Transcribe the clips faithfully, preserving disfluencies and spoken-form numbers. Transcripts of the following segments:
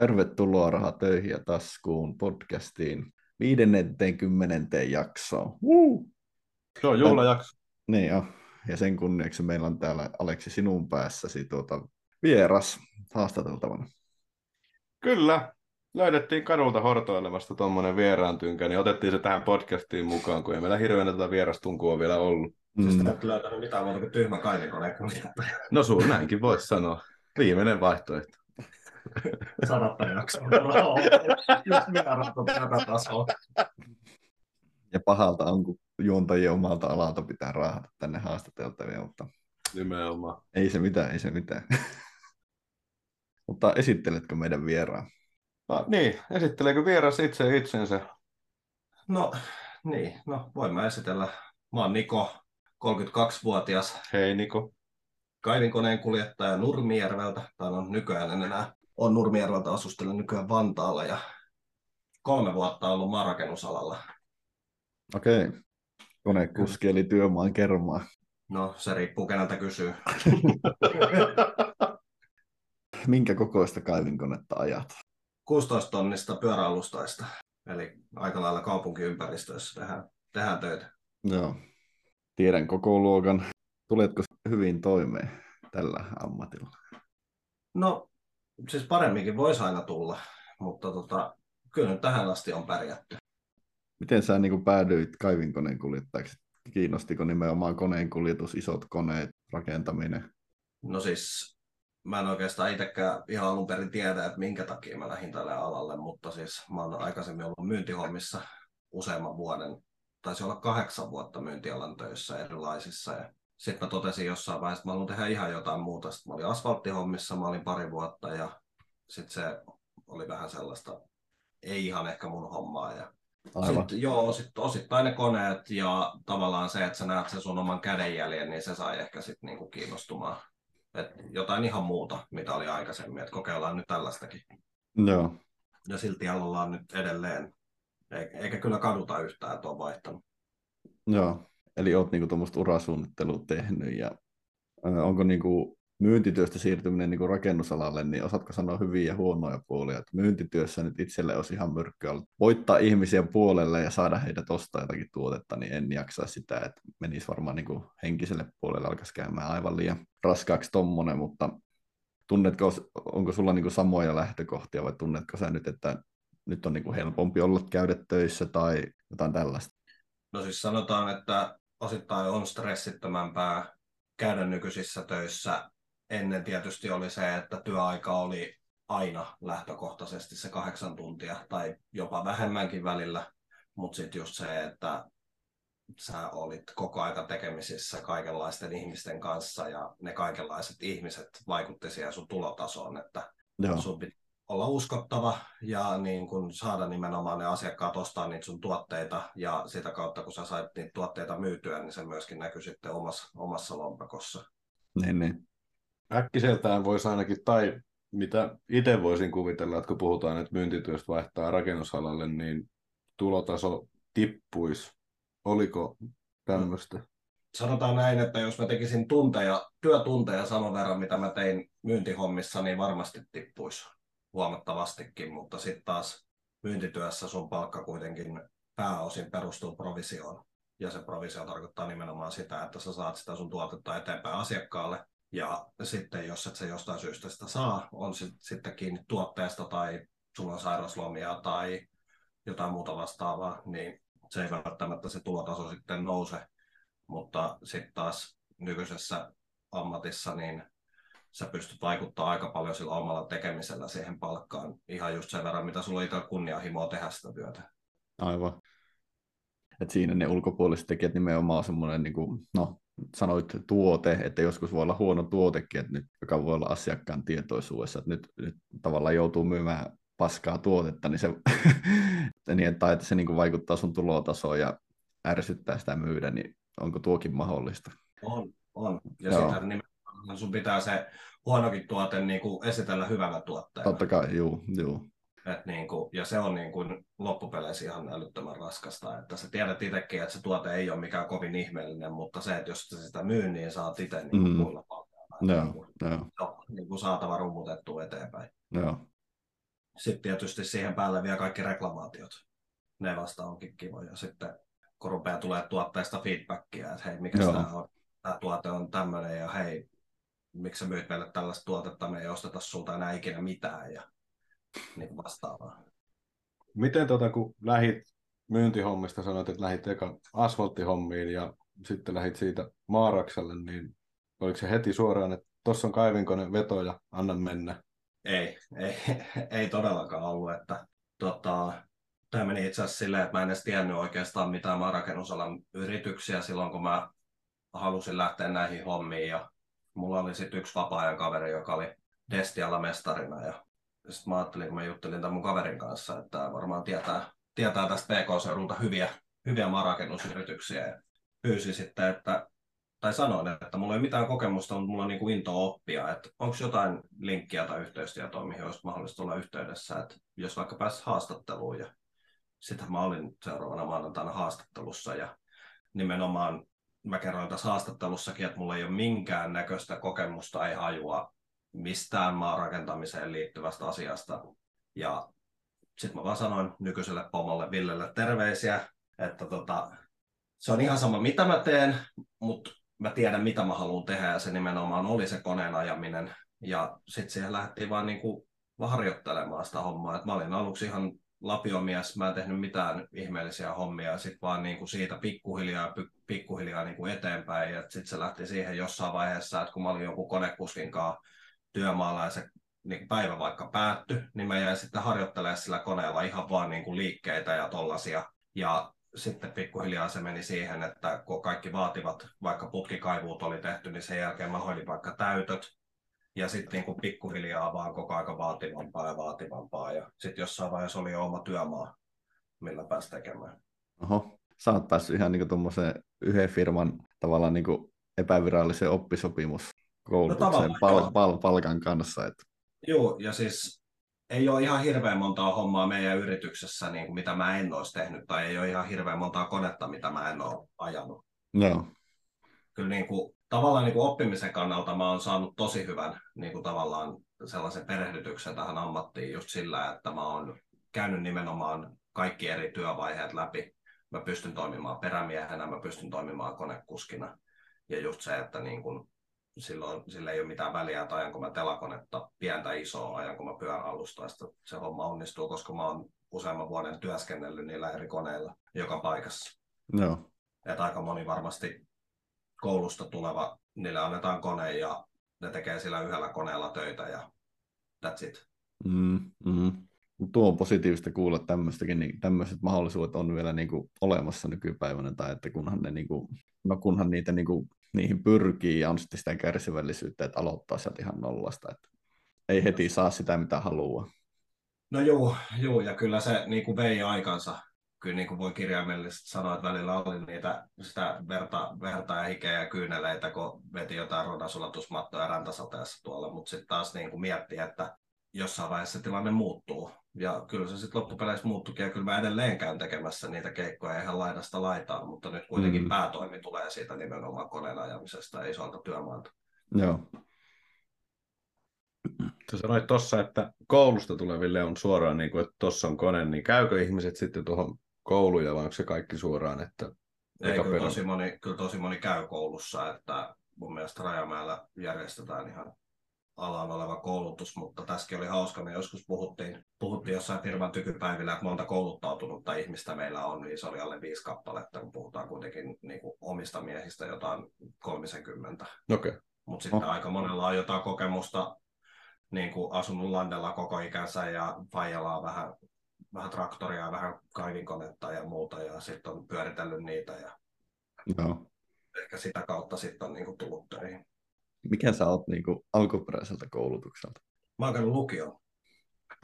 Tervetuloa Raha töihin ja taskuun podcastiin viidennenkymmenenteen jaksoon. Woo! Se on juhlajakso. Niin jo. Ja sen kunniaksi meillä on täällä Aleksi sinun päässäsi tuota vieras haastateltavana. Kyllä. Löydettiin kadulta hortoilemasta tuommoinen vieraan tynkä, niin otettiin se tähän podcastiin mukaan, kun ei meillä hirveänä tätä vierastunkua vielä ollut. Mm. Siis et löytänyt mitään muuta kuin tyhmä kaivikone. No suun näinkin voisi sanoa. Viimeinen vaihtoehto. Sadatta jaksoa. Jos minä ratko tätä tasoa. Ja pahalta on, kun juontajien omalta alalta pitää raahata tänne haastateltavia, mutta nimenomaan. Ei se mitään, ei se mitään. Mutta esitteletkö meidän vieraan? No, niin, esitteleekö vieras itse itsensä? No niin, no voin mä esitellä. Mä oon Niko, kolmekymmentäkaksivuotias. Hei Niko. Kaivinkoneen kuljettaja Nurmijärveltä, tai on nykyään en enää. Olen Nurmijärveltä, asustelen nykyään Vantaalla ja kolme vuotta ollut maanrakennusalalla. Okei, okay. Konekuski eli työmaan kermaa. No, se riippuu keneltä kysyy. Minkä kokoista kaivinkonetta ajat? kuusitoista tonnista pyöräalustaista, eli aika lailla kaupunkiympäristössä tehdään, tehdään töitä. Joo, tiedän koko luokan. Tuletko hyvin toimeen tällä ammatilla? No, siis paremminkin voisi aina tulla, mutta tota, kyllä nyt tähän asti on pärjätty. Miten sä niin kuin päädyit kaivinkoneen kuljettajaksi? Kiinnostiko nimenomaan koneen kuljetus, isot koneet, rakentaminen? No siis, mä en oikeastaan itsekään ihan alun perin tiedä, että minkä takia mä lähdin tälle alalle, mutta siis mä oon aikaisemmin ollut myyntihommissa useamman vuoden. Taisi olla kahdeksan vuotta myyntialan töissä erilaisissa ja sitten mä totesin jossain vaiheessa, että mä haluan tehdä ihan jotain muuta. Sitten mä olin asfalttihommissa, mä olin pari vuotta ja sitten se oli vähän sellaista, ei ihan ehkä mun hommaa. Ja sitten joo, sit osittain ne koneet ja tavallaan se, että sä näet sen sun oman kädenjäljen, niin se sai ehkä sitten niinku kiinnostumaan. Et jotain ihan muuta, mitä oli aikaisemmin, että kokeillaan nyt tällaistakin. Joo. Ja silti ollaan nyt edelleen, eikä kyllä kaduta yhtään, että on vaihtanut. Joo. Eli olet niinku tuommoista urasuunnittelua tehnyt ja ää, onko niinku myyntityöstä siirtyminen niinku rakennusalalle, niin osaatko sanoa hyviä ja huonoja puolia, että myyntityössä nyt itselle olisi ihan myrkkyä ollut. Voittaa ihmisiä puolelle ja saada heidät ostaa jotakin tuotetta, niin en jaksa sitä, että menisi varmaan niinku henkiselle puolelle, alkaisi käymään aivan liian raskaaksi tommonen, mutta tunnetko, onko sulla niinku samoja lähtökohtia vai tunnetko sä nyt, että nyt on niinku helpompi olla käydä töissä tai jotain tällaista? No siis sanotaan, että osittain on stressittömämpää käydä nykyisissä töissä. Ennen tietysti oli se, että työaika oli aina lähtökohtaisesti se kahdeksan tuntia tai jopa vähemmänkin välillä, mutta sitten just se, että sä olit koko aika tekemisissä kaikenlaisten ihmisten kanssa ja ne kaikenlaiset ihmiset vaikutti siihen sun tulotasoon, että Joo. sun pitää olla uskottava ja niin kun saada nimenomaan ne asiakkaat ostaa niitä sun tuotteita ja sitä kautta, kun sä sait niitä tuotteita myytyä, niin se myöskin näkyy sitten omassa, omassa lompakossa. Niin, niin. Äkkiseltään voisi ainakin, tai mitä itse voisin kuvitella, että kun puhutaan, että myyntityöstä vaihtaa rakennusalalle, niin tulotaso tippuisi. Oliko tämmöistä? Sanotaan näin, että jos mä tekisin tunteja, työtunteja saman verran, mitä mä tein myyntihommissa, niin varmasti tippuisi. Huomattavastikin, mutta sitten taas myyntityössä sun palkka kuitenkin pääosin perustuu provisioon. Ja se provisio tarkoittaa nimenomaan sitä, että sä saat sitä sun tuotetta eteenpäin asiakkaalle. Ja sitten jos et se jostain syystä sitä saa, on sit, sitten kiinni tuotteesta tai sulla on sairauslomia tai jotain muuta vastaavaa, niin se ei välttämättä se tulotaso sitten nouse. Mutta sitten taas nykyisessä ammatissa niin sä pystyt vaikuttamaan aika paljon sillä omalla tekemisellä siihen palkkaan ihan just sen verran, mitä sulla itsellä kunnianhimoa tehdä sitä työtä. Aivan. Et siinä ne ulkopuoliset tekijät nimenomaan on semmoinen, niin kuin, no sanoit tuote, että joskus voi olla huono tuotekin, että nyt, joka voi olla asiakkaan tietoisuudessa, että nyt, nyt tavallaan joutuu myymään paskaa tuotetta, niin se, tai että se niin kuin vaikuttaa sun tulotasoon ja ärsyttää sitä myydä, niin onko tuokin mahdollista? On, on. Ja sitä nimenomaan. Sun pitää se huonokin tuote niin kuin esitellä hyvänä tuotteena. Totta kai, juu, juu. Et niin kuin, ja se on niin kuin loppupeleissä ihan älyttömän raskasta. Että sä tiedät itsekin, että se tuote ei ole mikään kovin ihmeellinen, mutta se, että jos sä sitä myy, niin saat itse niin kuin mm. muilla palveluilla. Joo, joo. Niin kuin saatava rummutettua eteenpäin. Joo. Sitten tietysti siihen päälle vielä kaikki reklamaatiot. Ne vasta onkin kivoja. Sitten kun rupeaa tulemaan tuotteesta feedbackia, että hei, mikä tämä on, tämä tuote on tämmöinen ja hei, miksi sä myyt meille tällaista tuotetta, me ei osteta sulta enää ikinä mitään ja niin vastaavaa. Miten tota, kun lähit myyntihommista, sanoit, että lähit eka asfalttihommiin ja sitten lähit siitä Maarakselle, niin oliko se heti suoraan, että tuossa on kaivinkone veto ja anna mennä? Ei, ei, ei todellakaan ollut. Että, tota, tämä meni itse asiassa silleen, että mä en edes tiennyt oikeastaan mitään maanrakennusalan yrityksiä silloin, kun mä halusin lähteä näihin hommiin. Ja mulla oli sitten yksi vapaa-ajan kaveri, joka oli Destialla mestarina. Ja sitten mä ajattelin, kun mä juttelin tämän mun kaverin kanssa, että varmaan tietää, tietää tästä P K-seudulta hyviä, hyviä maanrakennusyrityksiä. Ja pyysin sitten, että tai sanoin, että mulla ei mitään kokemusta, mutta mulla on niin kuin into oppia, että onko jotain linkkiä tai yhteystietoa, mihin olisi mahdollista olla yhteydessä, että jos vaikka pääsisi haastatteluun, ja sitähän mä olin seuraavana maanantaina haastattelussa, ja nimenomaan mä kerroin tässä haastattelussakin, että mulla ei ole minkäännäköistä kokemusta, ei hajua mistään maanrakentamiseen liittyvästä asiasta, ja sitten mä vaan sanoin nykyiselle pomolle Villelle terveisiä, että tota, se on ihan sama mitä mä teen, mutta mä tiedän, mitä mä haluan tehdä, ja se nimenomaan oli se koneen ajaminen. Ja sitten siihen lähdettiin vaan niinku harjoittelemaan sitä hommaa. Et mä olin aluksi ihan lapiomies, mä en tehnyt mitään ihmeellisiä hommia, ja sitten vaan niinku siitä pikkuhiljaa pikkuhiljaa niinku eteenpäin. Ja sitten se lähti siihen jossain vaiheessa, että kun mä olin joku konekuskin kanssa työmaalla, ja se niinku päivä vaikka päättyi, niin mä jäin sitten harjoittelemaan sillä koneella ihan vaan niinku liikkeitä ja tollaisia. Ja sitten pikkuhiljaa se meni siihen, että kun kaikki vaativat, vaikka putkikaivuut oli tehty, niin sen jälkeen mä hoidin vaikka täytöt. Ja sitten niin kuin pikkuhiljaa vaan koko ajan vaativampaa ja vaativampaa. Ja sitten jossain vaiheessa oli jo oma työmaa, millä pääsi tekemään. Oho, sä oot päässyt ihan niin kuin tuommoiseen yhden firman tavallaan niin kuin epäviralliseen oppisopimuskoulutukseen no, pal- pal- palkan kanssa. Että joo, ja siis ei ole ihan hirveän montaa hommaa meidän yrityksessä, niin kuin mitä mä en olisi tehnyt, tai ei ole ihan hirveän montaa konetta, mitä mä en ole ajanut. No. Kyllä niin kuin, tavallaan niin kuin oppimisen kannalta mä oon saanut tosi hyvän niin kuin tavallaan sellaisen perehdytyksen tähän ammattiin just sillä, että mä oon käynyt nimenomaan kaikki eri työvaiheet läpi. Mä pystyn toimimaan perämiehenä, mä pystyn toimimaan konekuskina. Ja just se, että niin kuin silloin sillä ei ole mitään väliä, että ajanko mä telakonetta, pientä isoa, ajanko mä pyöräalustaa, se homma onnistuu, koska mä oon useamman vuoden työskennellyt niillä eri koneilla joka paikassa. No. Että aika moni varmasti koulusta tuleva, niille annetaan kone ja ne tekee sillä yhdellä koneella töitä ja that's it. Mm, mm. Tuo on positiivista kuulla tämmöistäkin, niin tämmöiset mahdollisuudet on vielä niin kuin olemassa nykypäivänä, tai että kunhan, ne niin kuin, no kunhan niitä niin kuin niihin pyrkii ja on sitten sitä kärsivällisyyttä, että aloittaa sieltä ihan nollasta. Että ei heti saa sitä, mitä haluaa. No joo, joo ja kyllä se niin kuin vei aikansa. Kyllä niin kuin voi kirjaimellisesti sanoa, että välillä oli niitä, sitä verta, verta ja hikeä ja kyyneleitä, kun veti jotain rodasulatusmattoja räntäsateessa tuolla, mutta sitten taas niin kuin miettii, että jossain vaiheessa tilanne muuttuu. Ja kyllä se sitten loppupeleissä muuttukin, ja kyllä mä edelleen käyn tekemässä niitä keikkoja ihan laidasta laitaan, mutta nyt kuitenkin mm. päätoimi tulee siitä nimenomaan koneen ajamisesta ja isolta työmaalta. Joo. Sä sanoit tuossa, että koulusta tuleville on suoraan, niin kuin, että tuossa on kone, niin käykö ihmiset sitten tuohon kouluun, vai onko se kaikki suoraan? Että ei, kyllä tosi, moni, kyllä tosi moni käy koulussa, että mun mielestä Rajamäellä järjestetään ihan alaan oleva koulutus, mutta tässäkin oli hauska. Me joskus puhuttiin, puhuttiin jossain firman tykypäivillä, että monta kouluttautunutta ihmistä meillä on, niin se oli alle viisi kappaletta, kun puhutaan kuitenkin niin kuin omista miehistä jotain kolmekymmentä. Okay. Mutta sitten oh. aika monella on jotain kokemusta, niin kuin asunut landella koko ikänsä ja vaijalla on vähän, vähän traktoria ja vähän kaivinkonetta ja muuta, ja sitten on pyöritellyt niitä. Ja no. Ehkä sitä kautta sitten on niin kuin tullut töihin. Mikä sä oot niin kuin alkuperäiseltä koulutukselta? Mä oon käynyt lukion.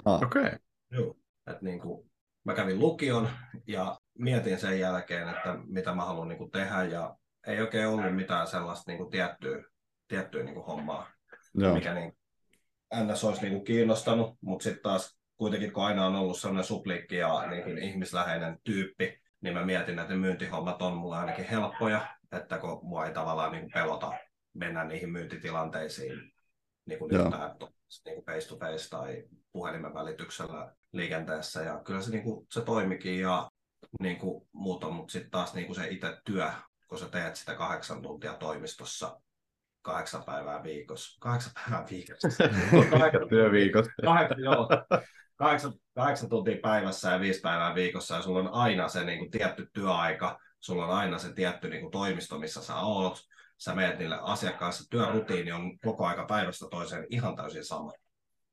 Ah. Okei. Okay. Joo. Et niin kuin, mä kävin lukion ja mietin sen jälkeen, että mitä mä haluan niin kuin tehdä. Ja ei oikein ollut mitään sellaista niin kuin tiettyä, tiettyä niin kuin hommaa, joo, mikä niin, ns. Olisi niin kuin kiinnostanut. Mutta sitten taas kuitenkin, kun aina on ollut sellainen supliikki ja niin kuin ihmisläheinen tyyppi, niin mä mietin, että myyntihommat on mulle ainakin helppoja, että kun mua ei tavallaan niin kuin pelota mennään niihin myyntitilanteisiin, niin kuin nyt tämä, niin kuin face to face tai puhelimen välityksellä liikenteessä ja kyllä se, niin kuin, se toimikin ja niin kuin, muuta, mutta sitten taas niin kuin se itse työ, kun sä teet sitä kahdeksan tuntia toimistossa kahdeksan päivää viikossa. Kahdeksan päivää viikossa. Kahdeksan työviikossa. Kahdeksan, joo. Kahdeksan, kahdeksan tuntia päivässä ja viisi päivää viikossa ja sulla on aina se niin kuin, tietty työaika, sulla on aina se tietty niin kuin, toimisto, missä sä oot. Sä menet niille asiakkaille, työrutiini on koko aika päivästä toiseen ihan täysin sama,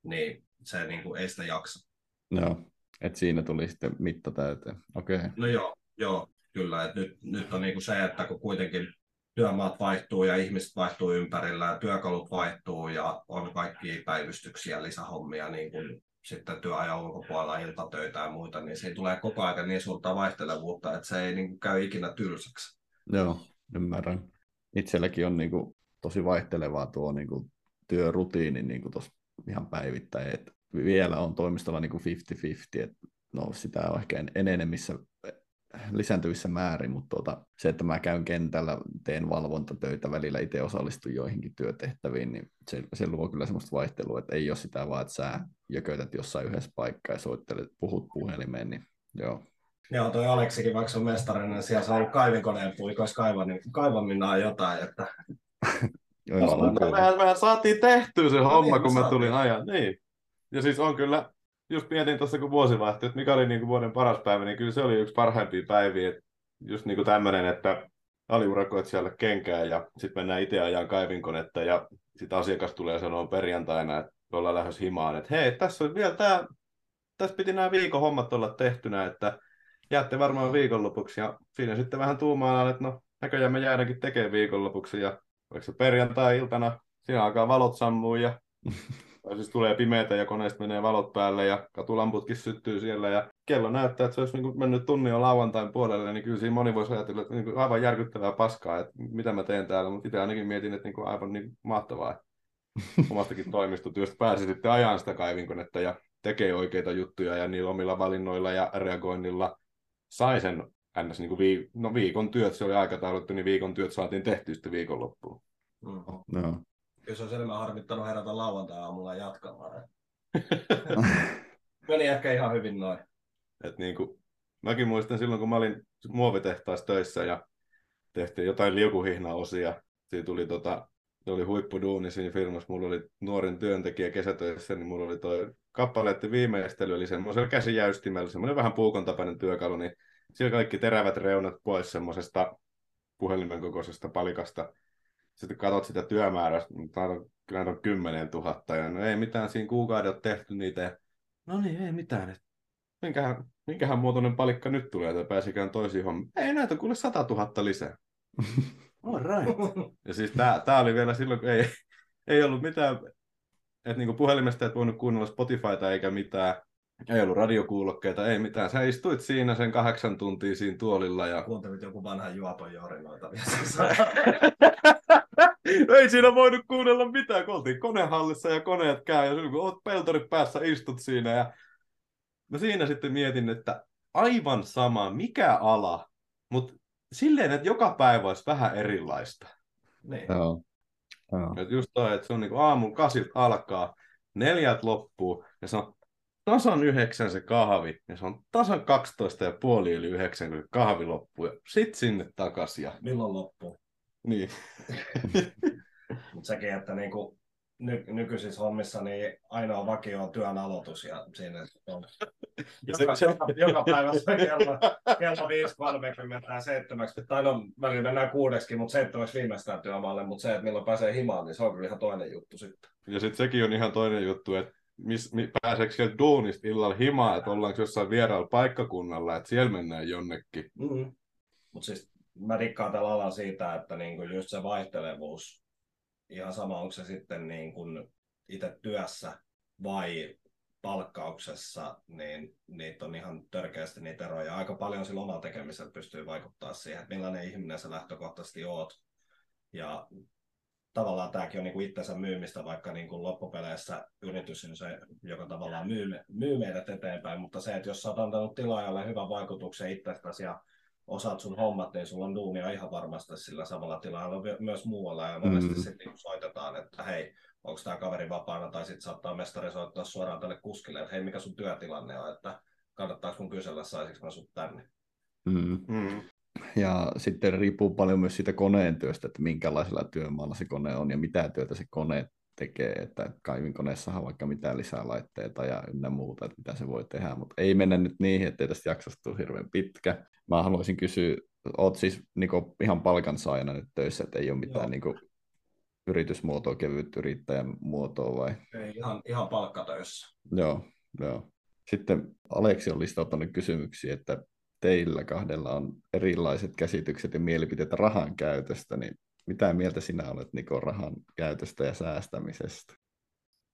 niin se niin kuin, ei sitä jaksa. No, että siinä tuli sitten mitta täyteen, okei. Okay. No joo, joo kyllä, että nyt, nyt on niin kuin se, että kun kuitenkin työmaat vaihtuu ja ihmiset vaihtuu ympärillä ja työkalut vaihtuu ja on kaikkia päivystyksiä, lisähommia, niin kuin sitten työajan ulkopuolella iltatöitä ja muita, niin se tulee koko ajan niin suurta vaihtelevuutta, että se ei niin kuin, käy ikinä tylsäksi. Joo, ymmärrän. Itselläkin on niin kuin tosi vaihtelevaa tuo niin kuin työrutiini niin kuin tuossa ihan päivittäin. Et vielä on toimistolla niin kuin viisikymmentä viisikymmentä, että no sitä on ehkä enenemissä lisääntyvissä määrin, mutta tuota, se, että mä käyn kentällä, teen valvontatöitä, välillä itse osallistun joihinkin työtehtäviin, niin se, se luo kyllä semmoista vaihtelua, että ei ole sitä vaan, että sä jökötät jossain yhdessä paikkaa ja soittelet, puhut puhelimeen, niin joo. Joo, toi Aleksikin, vaikka se on mestarinen, siellä saa ollut kaivinkoneen puikoissa kaivaminaan jotain, että mehän, mehän saatiin tehtyä se homma, niin, kun mä tulin ajan, niin. Ja siis on kyllä, just mietin tuossa kun vuosi vaihti, että mikä oli niin kuin vuoden paras päivä, niin kyllä se oli yksi parhaimpia päiviä, että just niin kuin tämmöinen, että aliurakoit siellä kenkään ja sitten mennään itse ajaan kaivinkonetta ja sitten asiakas tulee sanoa perjantaina, että ollaan lähes himaan, että hei, tässä on vielä tämä, tässä piti nämä viikon hommat olla tehtynä, että jäätte varmaan viikonlopuksi ja siinä sitten vähän tuumaillaan, että no näköjään me jäädäänkin tekemään viikonlopuksi ja oliko se perjantai-iltana, siinä alkaa valot sammuu ja siis tulee pimeätä ja koneesta menee valot päälle ja katulamputkin syttyy siellä ja kello näyttää, että se olisi niin mennyt tunnin jo lauantain puolelle, niin kyllä siinä moni voisi ajatella, että niin aivan järkyttävää paskaa, että mitä mä teen täällä, mutta itse ainakin mietin, että niin aivan niin mahtavaa omastakin toimistotyöstä pääsi sitten ajaan sitä kaivinkonetta ja tekee oikeita juttuja ja niillä omilla valinnoilla ja reagoinnilla sai sen ns. Niin viik- no viikon työt, se oli aikatauluttu, niin viikon työt saatiin tehtyä sitten viikonloppuun. Mm. No. Kyllä se olisi enemmän harmittanut herätä lauantai-aamulla jatkamaan. Meni ehkä ihan hyvin noin. Et niin kuin, mäkin muistan silloin, kun mä olin muovitehtaassa töissä ja tehtiin jotain liukuhihnaosia. Siitä tuli, tota, oli huippuduuni siinä firmassa. Mulla oli nuorin työntekijä kesätöissä, niin mulla oli toi kappaleiden viimeistely, eli semmoisella käsijäystimellä, semmoinen vähän puukon tapainen työkalu, niin siellä kaikki terävät reunat pois semmoisesta puhelimen kokoisesta palikasta. Sitten katsot sitä työmäärää, mutta kyllä on kymmenen tuhatta, ja no ei mitään, siinä kuukauden on tehty niitä, ja no niin, ei mitään. Minkähän, minkähän muotoinen palikka nyt tulee, että pääsikään toisiin hommiin. Ei näitä, kuule sata tuhatta lisää. All right. Ja siis tää, tää oli vielä silloin, kun ei, ei ollut mitään. Että niin puhelimesta et voinut kuunnella Spotifyta eikä mitään, ei ollut radiokuulokkeita, ei mitään. Sä istuit siinä sen kahdeksan tuntia siinä tuolilla. Ja kuuntelit joku vanhan juopon jorinoita vielä. Ei siinä voinut kuunnella mitään, kun oltiin konehallissa ja koneet käy. Ja kun oot peltorit päässä, istut siinä. Ja mä siinä sitten mietin, että aivan sama, mikä ala, mutta silleen, että joka päivä olisi vähän erilaista. Niin. No. Oh. Et just toi, että se on niinku aamun kasilta alkaa, neljät loppuu, ja se on tasan yhdeksän se kahvi, ja se on tasan kaksitoista ja puoli yli yhdeksän, kun kahvi loppuu, ja sit sinne takaisin. Ja milloin loppuu? Niin. Mutta sekin, että niinku, ny- nykyisissä hommissa niin ainoa vakio on työn aloitus, ja siinä on joka, se, joka, se, joka päivä se kello, kello viisi kolmekymmentä, seitsemän, tai no välillä mennään kuudeksi, mutta seitsemän viimeistään työmaalle, mutta se, että milloin pääsee himaan, niin se on ihan toinen juttu sitten. Ja sitten sekin on ihan toinen juttu, että mis, mi, pääseekö siellä duunista illalla himaan, että ollaanko jossain vieraalla paikkakunnalla, että siellä mennään jonnekin. Mm-hmm. Mutta siis mä rikkaan tällä alalla siitä, että niinku just se vaihtelevuus, ihan sama onko se sitten niinku itse työssä vai palkkauksessa, niin niitä on ihan törkeästi niitä eroja. Aika paljon sillä omalla tekemisellä pystyy vaikuttamaan siihen, että millainen ihminen sä lähtökohtaisesti oot. Ja tavallaan tämäkin on niinku itsensä myymistä, vaikka niinku loppupeleissä yritys on se, joka tavallaan myy, myy meidät eteenpäin. Mutta se, että jos sä oot antanut tilaajalle hyvän vaikutuksen itsestäsi ja osaat sun hommat, niin sulla on duunia ihan varmasti sillä samalla tilalla myös muualla. Ja monesti mm-hmm. sitten soitetaan, että hei, onko tämä kaveri vapaana, tai sitten saattaa mestari soittaa suoraan tälle kuskille, että hei, mikä sun työtilanne on, että kannattaako mun kysellä, saisinko mä sut tänne. Mm-hmm. Mm-hmm. Ja sitten riippuu paljon myös siitä koneen työstä, että minkälaisella työmaalla se kone on ja mitä työtä se kone tekee, että kaivinkoneessahan on vaikka mitään lisää laitteita ja ynnä muuta, että mitä se voi tehdä, mutta ei mennä nyt niihin, ettei tästä jaksosta tule hirveän pitkä. Mä haluaisin kysyä, oot siis Niko ihan palkansaajana nyt töissä, että ei ole mitään niin kuin yritysmuotoa, kevyt yrittäjän muotoa vai? Ei, ihan, ihan palkkatöissä. Joo, joo. Sitten Aleksi on listauttanut kysymyksiä, että teillä kahdella on erilaiset käsitykset ja mielipiteet rahan käytöstä, niin mitä mieltä sinä olet, Niko, rahan käytöstä ja säästämisestä?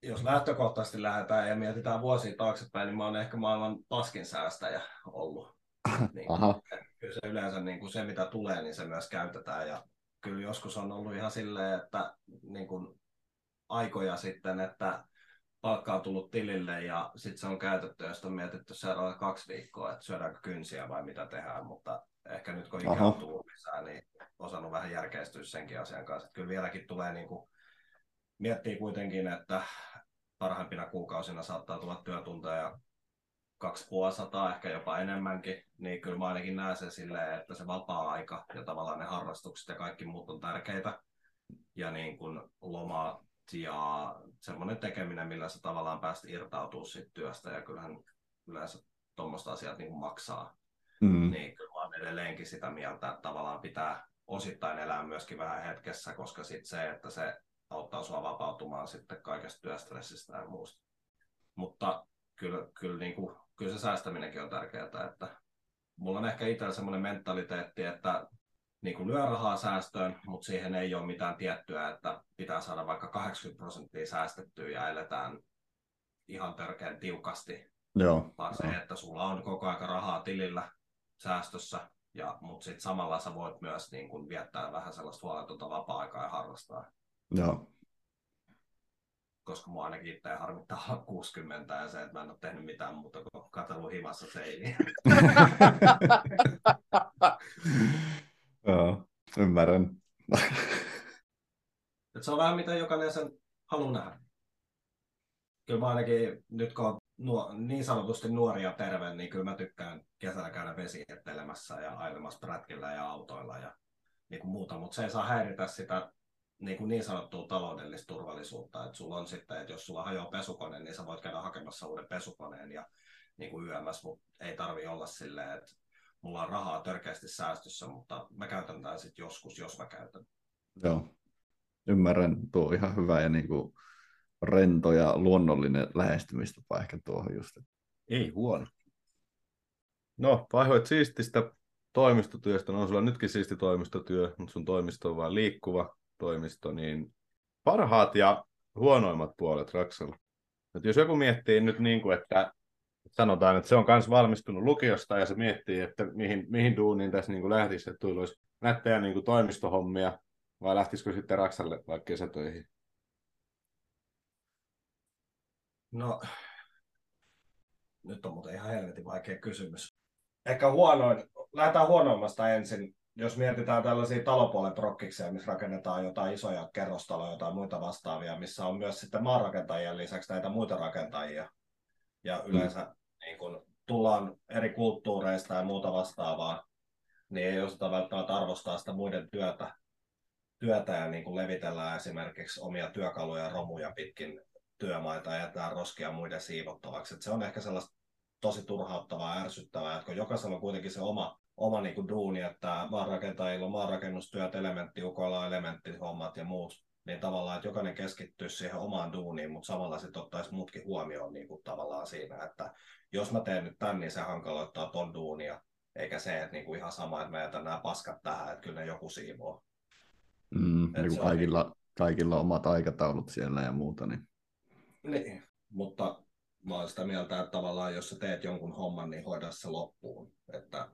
Jos lähtökohtaisesti lähdetään ja mietitään vuosia taaksepäin, niin mä olen ehkä maailman paskin säästäjä ollut. Niin, kyllä se yleensä niin kuin se, mitä tulee, niin se myös käytetään. Ja kyllä joskus on ollut ihan silleen, että niin kuin aikoja sitten, että palkka on tullut tilille ja sitten se on käytetty, josta on mietitty seuraava kaksi viikkoa, että syödäänkö kynsiä vai mitä tehdään, mutta ehkä nyt kun ikään tullut lisää, niin osannut vähän järkeistyä senkin asian kanssa. Että kyllä vieläkin tulee niin kuin, miettii kuitenkin, että parhaimpina kuukausina saattaa tulla työtunteja kaksisataa, ehkä jopa enemmänkin, niin kyllä mä ainakin näen sen silleen, että se vapaa-aika ja tavallaan ne harrastukset ja kaikki muut on tärkeitä ja niin kuin loma ja semmoinen tekeminen, millä sä tavallaan pääst irtautumaan siitä työstä, ja kyllähän yleensä tuommoista asiat niin kuin maksaa. Mm. Niin kyllä mä olen edelleenkin sitä mieltä, että tavallaan pitää osittain elää myöskin vähän hetkessä, koska sitten se, että se auttaa sua vapautumaan sitten kaikesta työstressistä ja muusta. Mutta kyllä, kyllä, niin kuin, kyllä se säästäminenkin on tärkeää, että mulla on ehkä itsellä semmoinen mentaliteetti, että niin kuin lyö rahaa säästöön, mutta siihen ei ole mitään tiettyä, että pitää saada vaikka kahdeksankymmentä prosenttia säästettyä ja eletään ihan törkeän tiukasti. Joo. Vaan se, että sulla on koko ajan rahaa tilillä säästössä, ja, mutta sitten samalla sä voit myös niin kuin viettää vähän sellaista huoletonta vapaa-aikaa ja harrastaa. Joo. Koska mua ainakin itse harmittaa olla kuusikymmentä ja se, että mä en ole tehnyt mitään muuta kuin katsellut himassa seiniä. Joo, ymmärrän. Et se on vähän mitä jokainen sen haluaa nähdä. Kyllä mä ainakin, nyt kun olen niin sanotusti nuori ja terve, niin kyllä mä tykkään kesällä käydä vesihiettelemässä ja ailemassa prätkillä ja autoilla ja niin kuin muuta, mutta se ei saa häiritä sitä niin kuin niin sanottua taloudellista turvallisuutta, että sulla on sitten, että jos sulla hajoaa pesukone, niin sä voit käydä hakemassa uuden pesukoneen ja niin kuin yömässä, mutta ei tarvitse olla silleen, että mulla on rahaa törkeästi säästössä, mutta mä käytän tämän sitten joskus, jos mä käytän. Joo, ymmärrän. Tuo on ihan hyvä ja niin kuin rento ja luonnollinen lähestymistapa ehkä tuohon just. Ei huono. No, vaihoit siististä toimistotyöstä. No, on sulla nytkin siisti toimistotyö, mutta sun toimisto on vaan liikkuva toimisto, niin parhaat ja huonoimmat puolet Raksalla. Nyt jos joku miettii nyt niin kuin, että sanotaan, että se on myös valmistunut lukiosta ja se miettii, että mihin, mihin duuniin tässä niin kuin lähtisi, että tuolla olisi nättejä niin kuin toimistohommia, vai lähtisikö sitten Raksalle vaikka kesätöihin? No, nyt on muuten ihan helvetin vaikea kysymys. Ehkä huonoin, lähdetään huonoimmasta ensin. Jos mietitään tällaisia talopuolen prokkiksia, missä rakennetaan jotain isoja kerrostaloja tai muita vastaavia, missä on myös sitten maanrakentajien lisäksi näitä muita rakentajia, ja yleensä mm. niin kun tullaan eri kulttuureista ja muuta vastaavaa, niin ei osata välttämättä arvostaa sitä muiden työtä, työtä ja niin kun levitellään esimerkiksi omia työkaluja ja romuja pitkin työmaita ja jätetään roskia muiden siivottavaksi. Et se on ehkä sellaista tosi turhauttavaa ja ärsyttävää, että kun jokaisella on kuitenkin se oma, oma niin kun duuni, että maanrakentajilla on maanrakennustyöt, elementtiukoilla on elementtihommat ja muut, niin tavallaan, että jokainen keskittyisi siihen omaan duuniin, mutta samalla sitten ottaisi muutkin huomioon niin kuin tavallaan siinä, että jos mä teen nyt tän, niin se hankaloittaa ton duunia, eikä se, että niin kuin ihan sama, että mä jätän nämä paskat tähän, että kyllä ne joku siivoo. Mm, niin kaikilla, niin... kaikilla on omat aikataulut siellä ja muuta. Niin, niin. Mutta mä oon sitä mieltä, että tavallaan jos sä teet jonkun homman, niin hoida se loppuun, että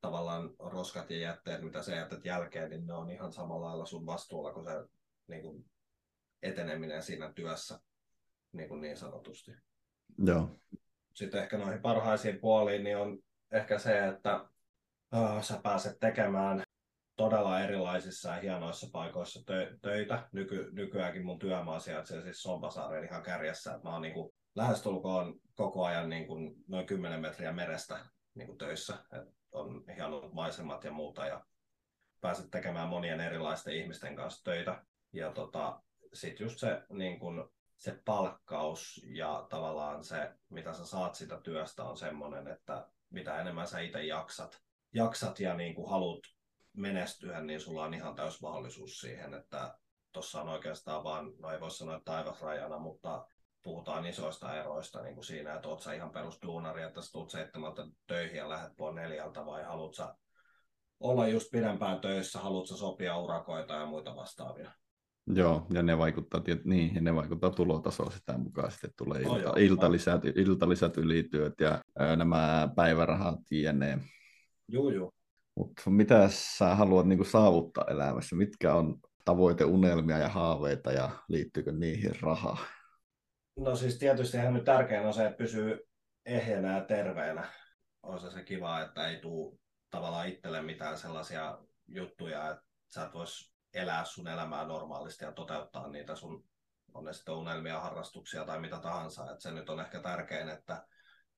tavallaan roskat ja jätteet, mitä sä jätät jälkeen, niin ne on ihan samalla lailla sun vastuulla, kun sä niin kuin eteneminen siinä työssä niin, kuin niin sanotusti. Joo. Sitten ehkä noihin parhaisiin puoliin niin on ehkä se, että sä pääset tekemään todella erilaisissa ja hienoissa paikoissa tö- töitä. Nyky- nykyäänkin mun työmaa sijaitsee siis Sombasaareen ihan kärjessä. Mä oon niin kuin lähestulkoon koko ajan niin kuin noin kymmenen metriä merestä niin kuin töissä. Et on hienot maisemat ja muuta ja pääset tekemään monien erilaisten ihmisten kanssa töitä. Ja tota, sit just se, niin kuin, se palkkaus ja tavallaan se, mitä sä saat sitä työstä, on semmoinen, että mitä enemmän sä itse jaksat, jaksat ja niin kuin haluat menestyä, niin sulla on ihan täys mahdollisuus siihen, että tuossa on oikeastaan vaan, no ei voi sanoa taivasrajana, mutta puhutaan isoista eroista niin kuin siinä, että oot sä ihan perusduunari, että sä tuut seitsemältä töihin ja lähdet pois neljältä, vai haluat sä olla just pidempään töissä, haluat sä sopia urakoita ja muita vastaavia. Joo, ja ne vaikuttaa, tiety, niin, ja ne vaikuttaa tulotasoon sitä mukaan. Sitten tulee ilta, oh, iltalisät, iltalisät ylityöt ja ö, nämä päivärahat jne. Joo, joo. Mutta mitä sä haluat niinku saavuttaa elämässä? Mitkä on tavoiteunelmia ja haaveita ja liittyykö niihin rahaa? No siis tietysti ihan nyt tärkein on se, että pysyy ehjänä ja terveenä. On se se kiva, että ei tule tavallaan itselle mitään sellaisia juttuja, että sä et vois elää sun elämää normaalisti ja toteuttaa niitä sun, on ne sitten unelmia, harrastuksia tai mitä tahansa. Et se nyt on ehkä tärkein, että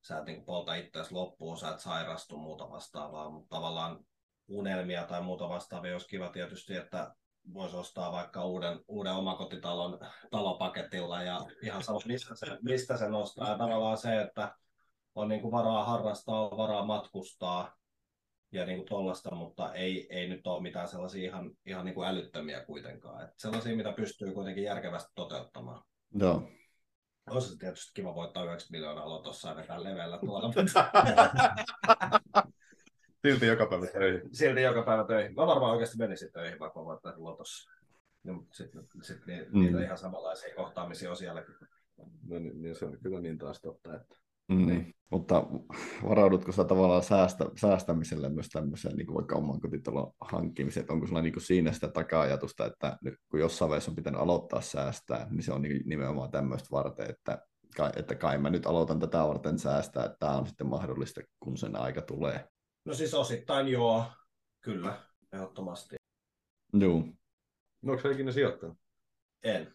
sä et niin polta itseäsi loppuun, sä et sairastu muuta vastaavaa, mutta tavallaan unelmia tai muuta vastaavia olisi kiva tietysti, että voisi ostaa vaikka uuden, uuden omakotitalon talopaketilla ja ihan sama, mistä se, mistä se nostaa. Ja tavallaan se, että on niin kuin varaa harrastaa, on varaa matkustaa ja niin kuin tollaista, mutta ei, ei nyt ole mitään sellaisia ihan, ihan niin kuin älyttömiä kuitenkaan. Et sellaisia, mitä pystyy kuitenkin järkevästi toteuttamaan. Joo. No. Olisi tietysti kiva voittaa yhdeksänkymmentä miljoonaa lotossa ja vetää leveällä tuolla. Silti joka päivä töihin. Silti joka päivä töihin. Mä varmaan oikeasti menisin töihin, vaikka mä voittaisin lotossa. No, sitten sit ni, mm. niitä ihan samanlaisia kohtaamisia on sielläkin. No niin, niin se on kyllä niin taas totta. Että... Mm. Niin. Mutta varaudutko sä tavallaan säästä, säästämisellä myös tämmöiseen niin vaikka oman kotitalon hankkimiseen? Onko sulla niin siinä sitä taka-ajatusta, että nyt kun jossain vaiheessa on pitänyt aloittaa säästää, niin se on niin nimenomaan tämmöistä varten, että kai, että kai mä nyt aloitan tätä varten säästää, että tämä on sitten mahdollista, kun sen aika tulee? No siis osittain joo, kyllä, ehdottomasti. Joo. No onko sä ikinä sijoittanut? En.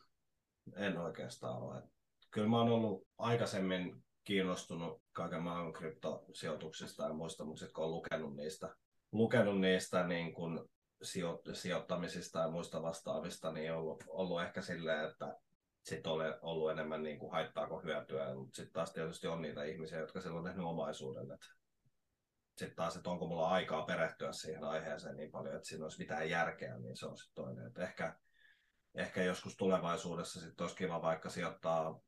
En oikeastaan ole. Kyllä mä oon ollut aikaisemmin kiinnostunut kaiken maailman kryptosijoituksista ja muista, mutta sitten kun olen lukenut niistä, lukenut niistä niin kun sijo, sijoittamisista ja muista vastaavista, niin on ollut, ollut ehkä silleen, että sitten on ollut enemmän niin kuin haittaako hyötyä, mutta sitten taas tietysti on niitä ihmisiä, jotka silloin on tehnyt omaisuuden. Sitten taas, että onko mulla aikaa perehtyä siihen aiheeseen niin paljon, että siinä olisi mitään järkeä, niin se on sitten toinen. Et ehkä, ehkä joskus tulevaisuudessa sitten olisi kiva vaikka sijoittaa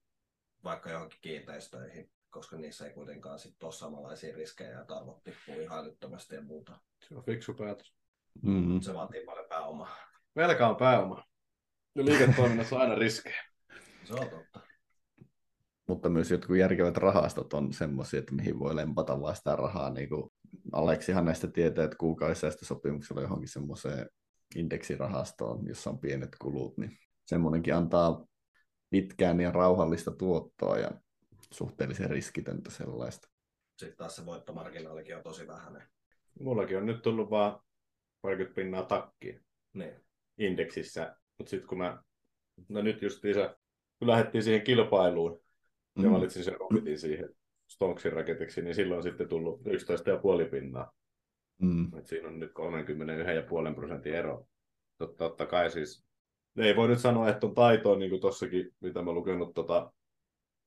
vaikka johonkin kiinteistöihin, koska niissä ei kuitenkaan sitten ole samanlaisia riskejä ja tarvot tippuu ihan älyttömästi ja muuta. Se on fiksu päätös. Mm-hmm. Se vaatii paljon pääomaa. Velka on pääoma. Ja liiketoiminnassa on aina riskejä. Se on totta. Mutta myös jotkut järkevät rahastot on semmoisia, että mihin voi lempata vaan sitä rahaa. Niin kuin Aleksihan näistä tietää, että kuukausisäästösopimuksella johonkin semmoiseen indeksirahastoon, jossa on pienet kulut, niin semmoinenkin antaa pitkään ja rauhallista tuottoa ja suhteellisen riskitöntä sellaista. Sitten taas se voittomarginaalikin on tosi vähäinen. Mullakin on nyt tullut vaan parikymmentä pinnaa takkiin niin indeksissä, mutta sitten kun mä, no nyt just isä, kun lähdettiin siihen kilpailuun mm. ja valitsin sen robitin siihen Stonksin raketiksi, niin silloin on sitten tullut yksitoista pilkku viisi pinnaa. Mm. Et siinä on nyt kolmekymmentäyksi pilkku viisi prosentin ero. Totta kai siis ei voi nyt sanoa, että on taitoa, niin kuin tuossakin, mitä mä lukenut tuota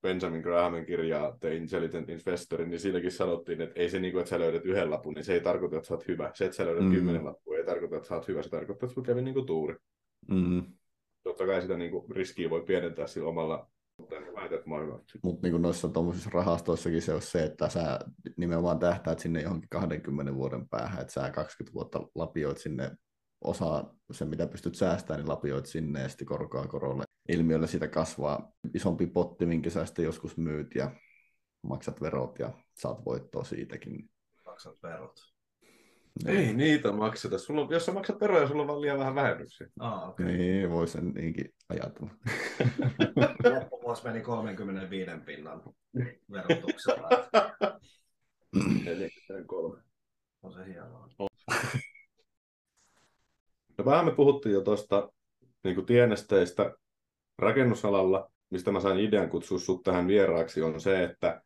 Benjamin Grahamin kirjaa The Intelligent Investor, niin siinäkin sanottiin, että ei se niin kuin, että sä löydät yhden lapun, niin se ei tarkoita, että sä oot hyvä. Se, että sä löydät mm. kymmenen lappua, ei tarkoita, että sä oot hyvä. Se tarkoittaa, että sä kävi niin kuin tuuri. Mm. Totta kai sitä niin kuin riskiä voi pienentää sillä omalla, mutta en väitä, että mä oon hyvä. Mutta niin noissa tuollaisissa rahastoissakin se on se, että sä nimenomaan tähtäät sinne johonkin kahdenkymmenen vuoden päähän, että sä kaksikymmentä vuotta lapioit sinne osa sen, mitä pystyt säästämään, niin lapioit sinne ja sitten korkoa korolle. Ilmiöllä siitä kasvaa isompi potti, minkä sä sitten joskus myyt ja maksat verot ja saat voittoa siitäkin. Maksat verot? Ei, Ei niitä makseta. Sulla on, jos sä maksat veroja, sulla on vaan liian vähän vähennyksiä. Ah, okay. Niin, voi sen niinkin ajatella. Loppuvuosi meni kolmekymmentäviisi pinnan verotuksella. Eli kolme. On se hienoa. No vähän me puhuttiin jo tuosta niin tienesteistä rakennusalalla, mistä mä sain idean kutsua sut tähän vieraaksi, on se, että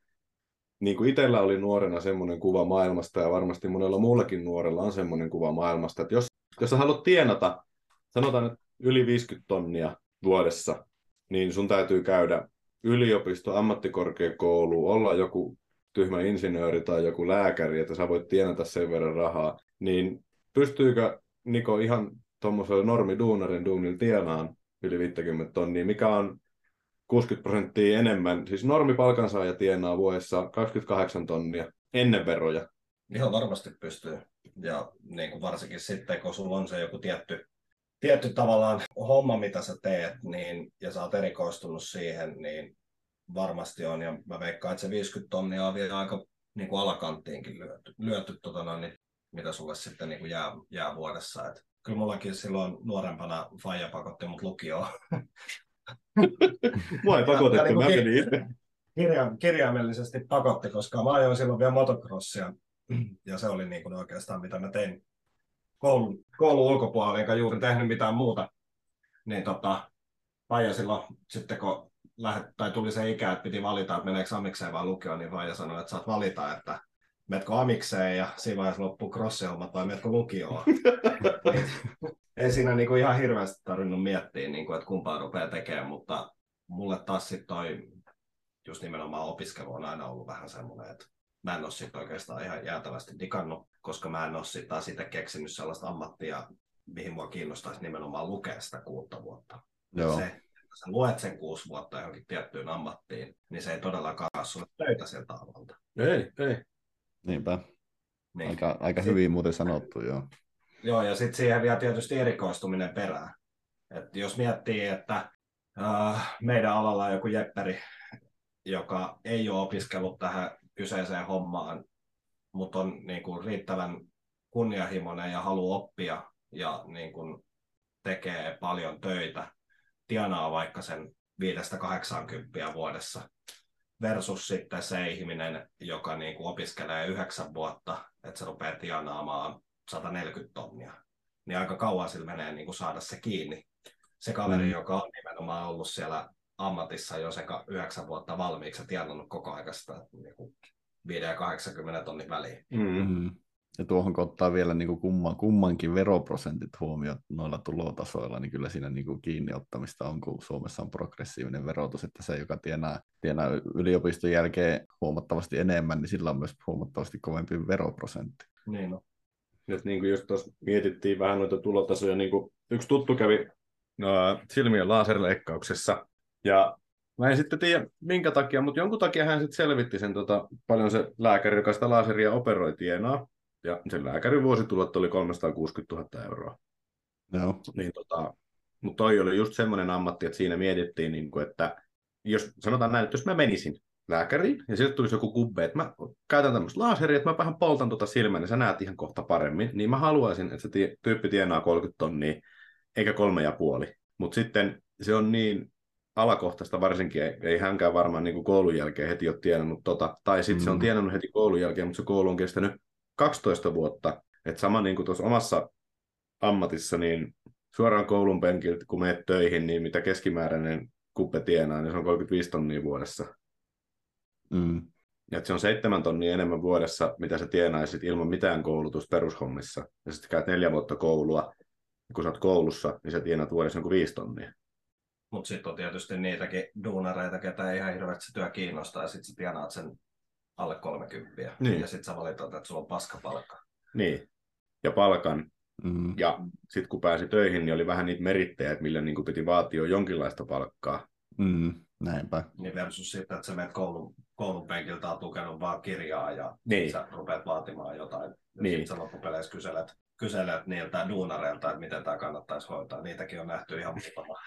niin kuin itsellä oli nuorena semmoinen kuva maailmasta, ja varmasti monella muullakin nuorella on semmoinen kuva maailmasta, että jos, jos sä haluat tienata, sanotaan nyt yli viisikymmentä tonnia vuodessa, niin sun täytyy käydä yliopisto, ammattikorkeakoulu, olla joku tyhmä insinööri tai joku lääkäri, että sä voit tienata sen verran rahaa, niin pystyykö Niko ihan tuommoisella normiduunarin duunilla tienaan yli viisikymmentä tonnia, mikä on kuusikymmentä prosenttia enemmän, siis normipalkansaaja tienaa vuodessa kaksikymmentäkahdeksan tonnia ennen veroja. Ihan varmasti pystyy, ja niin kuin varsinkin sitten, kun sulla on se joku tietty, tietty tavallaan homma, mitä sä teet, niin, ja sä oot erikoistunut siihen, niin varmasti on, ja mä veikkaan, että se viisikymmentä tonnia on vielä aika niin kuin alakanttiinkin lyöty, lyöty totana, niin mitä sulle sitten niin kuin jää, jää vuodessa. Et kyllä mullakin silloin nuorempana faija pakotti mut lukioon. Mua ei pakotettu, mä menin itse. Kirja, kirjaimellisesti pakotti, koska mä ajoin silloin vielä motocrossia, ja se oli niin kuin oikeastaan mitä mä tein koulun, koulun ulkopuolella, enkä juuri tehnyt mitään muuta. Niin tota, vaija silloin sitten kun lähet, tai tuli se ikä, että piti valita, että meneekö amikseen vai lukioon, niin vaija sanoi, että saat valita, että menetkö amikseen ja siinä vaiheessa loppuu crossihommat vai menetkö lukioon. Ei siinä niinku ihan hirveästi tarvinnut miettiä, niinku, että kumpaa rupeaa tekemään, mutta mulle taas sit toi just nimenomaan opiskelu on aina ollut vähän semmoinen, että mä en ole sit oikeastaan ihan jäätävästi digannut, koska mä en ole sit taas itse keksinyt sellaista ammattia, mihin mua kiinnostaisi nimenomaan lukea sitä kuutta vuotta. Joo. Se, että sä luet sen kuusi vuotta johonkin tiettyyn ammattiin, niin se ei todellakaan ole sulle töitä sieltä alalta. Ei, ei. Niinpä. Niin. Aika, aika hyvin sit muuten sanottu, joo. Joo, ja sitten siihen vielä tietysti erikoistuminen perään. Et jos miettii, että äh, meidän alalla on joku jepperi, joka ei ole opiskellut tähän kyseiseen hommaan, mutta on niin kuin riittävän kunnianhimoinen ja haluaa oppia ja niin kuin tekee paljon töitä, tienaa vaikka sen viidestä kahdeksaankymmeneen vuodessa, versus sitten se ihminen, joka niin kuin opiskelee yhdeksän vuotta, että se rupeaa tienaamaan sata neljäkymmentä tonnia, niin aika kauan sillä menee niin kuin saada se kiinni. Se kaveri, mm. joka on nimenomaan ollut siellä ammatissa jo sekä yhdeksän vuotta valmiiksi ja tienannut koko ajan sitä niin viidestä kahdeksaankymmeneen tonnin väliin. Mm-hmm. Ja tuohon kun ottaa vielä niin kuin kumman, kummankin veroprosentit huomioon noilla tulotasoilla, niin kyllä siinä niin kuin kiinni ottamista on, kun Suomessa on progressiivinen verotus, että se, joka tienaa, tienaa yliopiston jälkeen huomattavasti enemmän, niin sillä on myös huomattavasti kovempi veroprosentti. Niin on. Nyt niin kuin just tuossa mietittiin vähän noita tulotasoja, niin kuin yksi tuttu kävi no, silmien laserleikkauksessa, ja mä en sitten tiedä minkä takia, mutta jonkun takia hän sitten selvitti sen, tota, paljon se lääkäri, joka sitä laseria operoi, tienaa, ja sen lääkärin vuositulot oli kolmesataakuusikymmentätuhatta euroa. No. Niin, tota, mutta toi oli just semmoinen ammatti, että siinä mietittiin, niin kuin, että jos, sanotaan näin, että jos mä menisin lääkäriin, ja sieltä tulisi joku kubbe, että mä käytän tämmöistä laseria, että mä vähän poltan tuota silmää, niin sä näet ihan kohta paremmin, niin mä haluaisin, että se tyyppi tienaa kolmekymmentä tonnia, eikä kolme ja puoli. Mutta sitten se on niin alakohtaista varsinkin, ei, ei hänkään varmaan niin kuin koulun jälkeen heti ole tienannut tota, tai sitten mm. se on tienannut heti koulun jälkeen, mutta se koulu on kestänyt kaksitoista vuotta, että sama niin kuin tuossa omassa ammatissa, niin suoraan koulun penkiltä, kun menet töihin, niin mitä keskimääräinen kubbe tienaa, niin se on kolmekymmentäviisi tonnia vuodessa. Mm. Ja se on seitsemän tonnia enemmän vuodessa, mitä sä tienaisit ilman mitään koulutusta perushommissa. Ja sitten käyt neljä vuotta koulua, ja kun sä oot koulussa, niin sä tienaat vuodessa joku viisi tonnia. Mut sitten on tietysti niitäkin duunareita, ketä ei ihan hirveästi se työ kiinnostaa, ja sit sä tienaat sen alle kolmekymppiä. Niin. Ja sit sä valitat, että sulla on paskapalkka. Niin, ja palkan. Mm. Ja sit kun pääsi töihin, niin oli vähän niitä merittejä, että millä niin piti vaatia jonkinlaista palkkaa. Mm. Näinpä. Niin versus sitten, että sä menet koulun, koulun penkiltä, oot lukenut vaan kirjaa ja niin sä rupeat vaatimaan jotain. Ja niin. Sitten sä loppupeleissä kyselet, kyselet niiltä duunareilta, että miten tämä kannattaisi hoitaa. Niitäkin on nähty ihan muutama,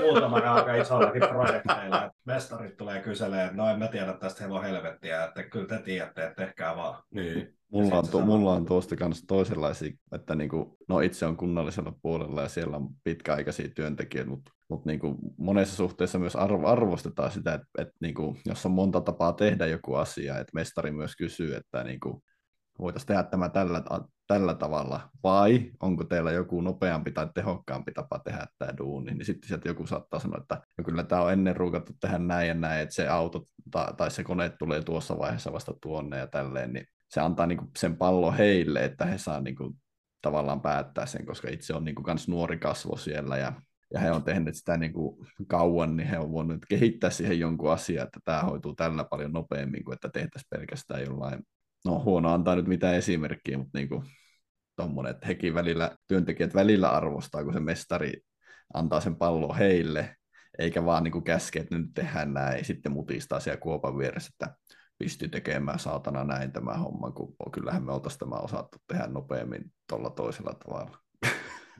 muutama aika isollakin projekteilla. Mestarit tulee kyselemään, että no en mä tiedä tästä hevon helvettiä, että kyllä te tiedätte, että tehkää vaan. Niin. Mulla on, tu- mulla on tuosta kanssa toisenlaisia, että niinku, no itse on kunnallisella puolella ja siellä on pitkäaikaisia työntekijöitä, mutta mut niinku monessa suhteessa myös arvo, arvostetaan sitä, että et niinku, jos on monta tapaa tehdä joku asia, että mestari myös kysyy, että niinku, voitaisiin tehdä tämä tällä, tällä tavalla, vai onko teillä joku nopeampi tai tehokkaampi tapa tehdä tämä duuni, niin sitten sieltä joku saattaa sanoa, että no kyllä tämä on ennen ruukattu tehdä näin ja näin, että se auto ta- tai se kone tulee tuossa vaiheessa vasta tuonne ja tälleen, niin se antaa niinku sen pallon heille, että he saa niinku tavallaan päättää sen, koska itse on niinku kans nuori kasvo siellä ja ja he on tehneet sitä niin kuin kauan, niin he on voinut kehittää siihen jonkun asian, että tämä hoituu tällä paljon nopeammin kuin että tehtäisiin pelkästään jollain. No huono antaa nyt mitään esimerkkiä, mutta niin kuin tommoinen, että hekin välillä, työntekijät välillä arvostaa, kun se mestari antaa sen pallon heille, eikä vaan niin kuin käske, että nyt tehdään näin, sitten mutistaa siellä kuopan vieressä, että pysty tekemään saatana näin tämä homma, kun kyllähän me oltaisiin tämä osattu tehdä nopeammin tuolla toisella tavalla.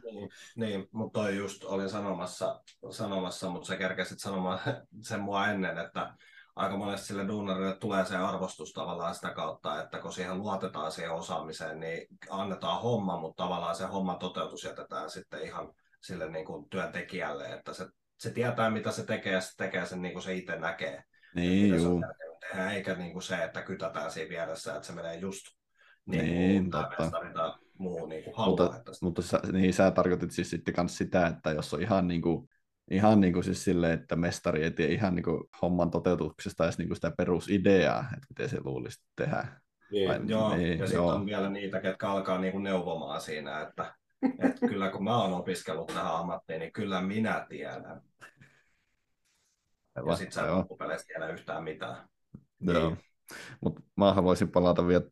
Niin, niin, mutta toi just olin sanomassa, sanomassa mutta sä kerkesit sanomaan sen mua ennen, että aika monesti sille duunarille tulee se arvostus tavallaan sitä kautta, että kun siihen luotetaan siihen osaamiseen, niin annetaan homma, mutta tavallaan se homman toteutus jätetään sitten ihan sille niin kuin työntekijälle, että se, se tietää mitä se tekee ja se tekee sen niin kuin se itse näkee. Niin, juu. Tehdä, eikä niin kuin se, että kytätään siinä vieressä, että se menee just niin, niin totta. Muu, niin kuin haluaa, mutta mutta sä, niin, sä tarkoitit siis sitten kans sitä, että jos on ihan niin kuin, ihan niin kuin siis silleen, että mestari ei tiedä ihan niin kuin homman toteutuksesta edes niin kuin sitä perusideaa, että miten se luulisi tehdä. Niin, Vai, joo, niin, ja sitten on vielä niitä, ketkä alkaa niin kuin neuvomaan siinä, että, että kyllä kun mä oon opiskellut tähän ammattiin, niin kyllä minä tiedän. Aivan, ja sitten sä et loppupeleissä tiedä yhtään mitään. Joo, niin. Mutta mä voisin palata vielä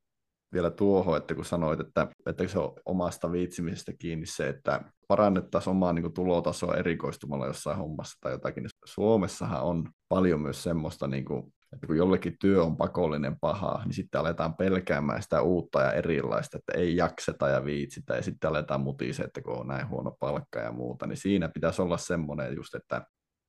Vielä tuohon, että kun sanoit, että, että se on omasta viitsimisestä kiinni se, että parannettaisiin omaa niin kuin tulotasoa erikoistumalla jossain hommassa tai jotakin. Suomessahan on paljon myös semmoista, niin kuin, että kun jollekin työ on pakollinen paha, niin sitten aletaan pelkäämään sitä uutta ja erilaista, että ei jakseta ja viitsitä ja sitten aletaan mutise, että kun on näin huono palkka ja muuta, niin siinä pitäisi olla semmoinen just, että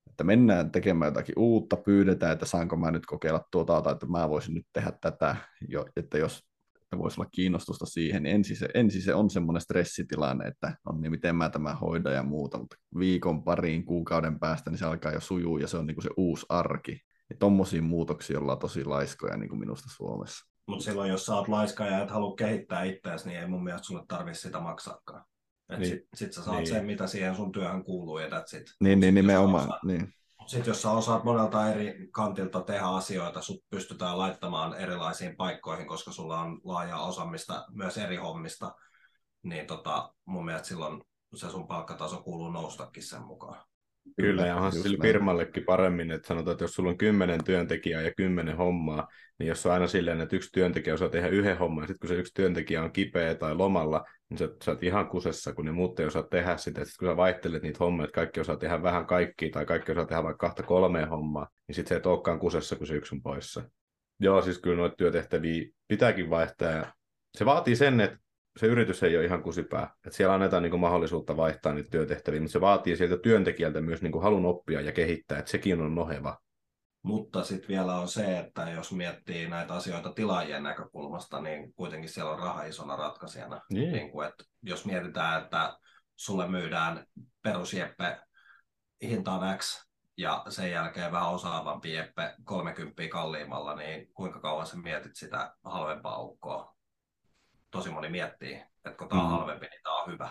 että mennään tekemään jotakin uutta, pyydetään, että saanko mä nyt kokeilla tuota tai että mä voisin nyt tehdä tätä, jo, että jos että voisi olla kiinnostusta siihen, niin ensin se, ensin se on semmoinen stressitilanne, että on niin miten mä tämän hoidan ja muuta, mutta viikon, pariin, kuukauden päästä niin se alkaa jo sujuu ja se on niin kuin se uusi arki. Ja tommosia muutoksia ollaan tosi laiskoja niin kuin minusta Suomessa. Mutta silloin, jos sä oot laiska ja et halua kehittää itseäsi, niin ei mun mielestä sulle tarvitse sitä maksaakaan. Niin. Sitten sit sä saat niin. sen, mitä siihen sun työhön kuuluu ja that's it. Niin, niin nimenomaan, niin. Sitten jos sä osaat monelta eri kantilta tehdä asioita, sut pystytään laittamaan erilaisiin paikkoihin, koska sulla on laajaa osaamista myös eri hommista, niin tota, mun mielestä silloin se sun palkkataso kuuluu noustakin sen mukaan. Kyllä, ja onhan sille firmallekin paremmin, että sanotaan, että jos sulla on kymmenen työntekijää ja kymmenen hommaa, niin jos on aina silleen, että yksi työntekijä osaa tehdä yhden homman, ja sitten kun se yksi työntekijä on kipeä tai lomalla, niin sä, sä oot ihan kusessa, kun ne muut ei osaa tehdä sitä. Sitten kun sä vaihtelet niitä hommia, että kaikki osaa tehdä vähän kaikkia, tai kaikki osaa tehdä vaikka kahta kolmea hommaa, niin sitten se et olekaan kusessa, kun se yksi on poissa. Joo, siis kyllä noita työtehtäviä pitääkin vaihtaa. Se vaatii sen, että se yritys ei ole ihan kusipää. Että siellä annetaan niin kuin mahdollisuutta vaihtaa niitä työtehtäviä, mutta se vaatii sieltä työntekijältä myös niin kuin halun oppia ja kehittää, että sekin on noheva. Mutta sitten vielä on se, että jos miettii näitä asioita tilaajien näkökulmasta, niin kuitenkin siellä on raha isona ratkaisijana. Yeah. Niin kuin, että jos mietitään, että sulle myydään perusjeppe hintaan X ja sen jälkeen vähän osaavampi jeppe kolmekymmentä kalliimmalla, niin kuinka kauan sä mietit sitä halvempaa ukkoa? Tosi moni miettii, että kun tämä on halvempi, niin tämä on hyvä.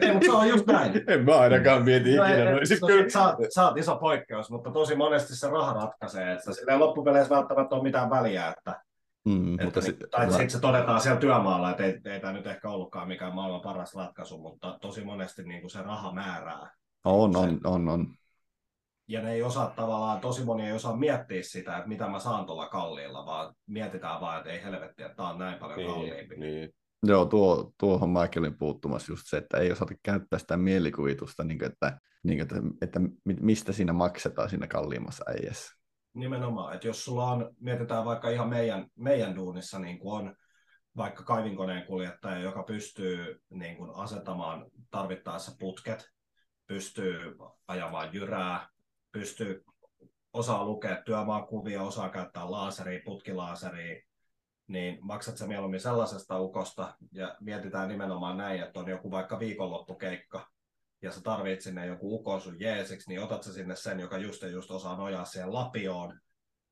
Ei, mutta se on just näin. En mä ainakaan mieti no, ikinä. En, siis kyllä... sä, sä oot iso poikkeus, mutta tosi monesti se raha ratkaisee. Että silleen loppupeleissä välttämättä ole mitään väliä. Että, mm, että, mutta niin, sit, tai sitten se todetaan siellä työmaalla, että ei, ei tämä nyt ehkä ollutkaan mikään maailman paras ratkaisu, mutta tosi monesti niin kuin se raha määrää. On, on, on, on. Ja ne ei osaa tavallaan, tosi moni ei osaa miettiä sitä, että mitä mä saan tuolla kalliilla, vaan mietitään vaan, että ei helvetti, että tää on näin paljon niin, kalliimpi. Niin. Joo, tuo, tuohon mäkin olin puuttumassa just se, että ei osata käyttää sitä mielikuvitusta, niin kuin että, niin kuin että, että mistä siinä maksetaan siinä kalliimmassa äijässä. Nimenomaan, että jos sulla on, mietitään vaikka ihan meidän, meidän duunissa, niin kuin on vaikka kaivinkoneen kuljettaja, joka pystyy niin kuin asentamaan tarvittaessa putket, pystyy ajamaan jyrää, pystyy osaa lukea työmaakuvia, osaa käyttää laaseria, putkilaaseria, niin maksat sä mieluummin sellaisesta ukosta ja mietitään nimenomaan näin, että on joku vaikka viikonloppukeikka ja sä tarvitset sinne joku ukon sun jeesiksi, niin otat sä sinne sen, joka just ja just osaa nojaa siihen lapioon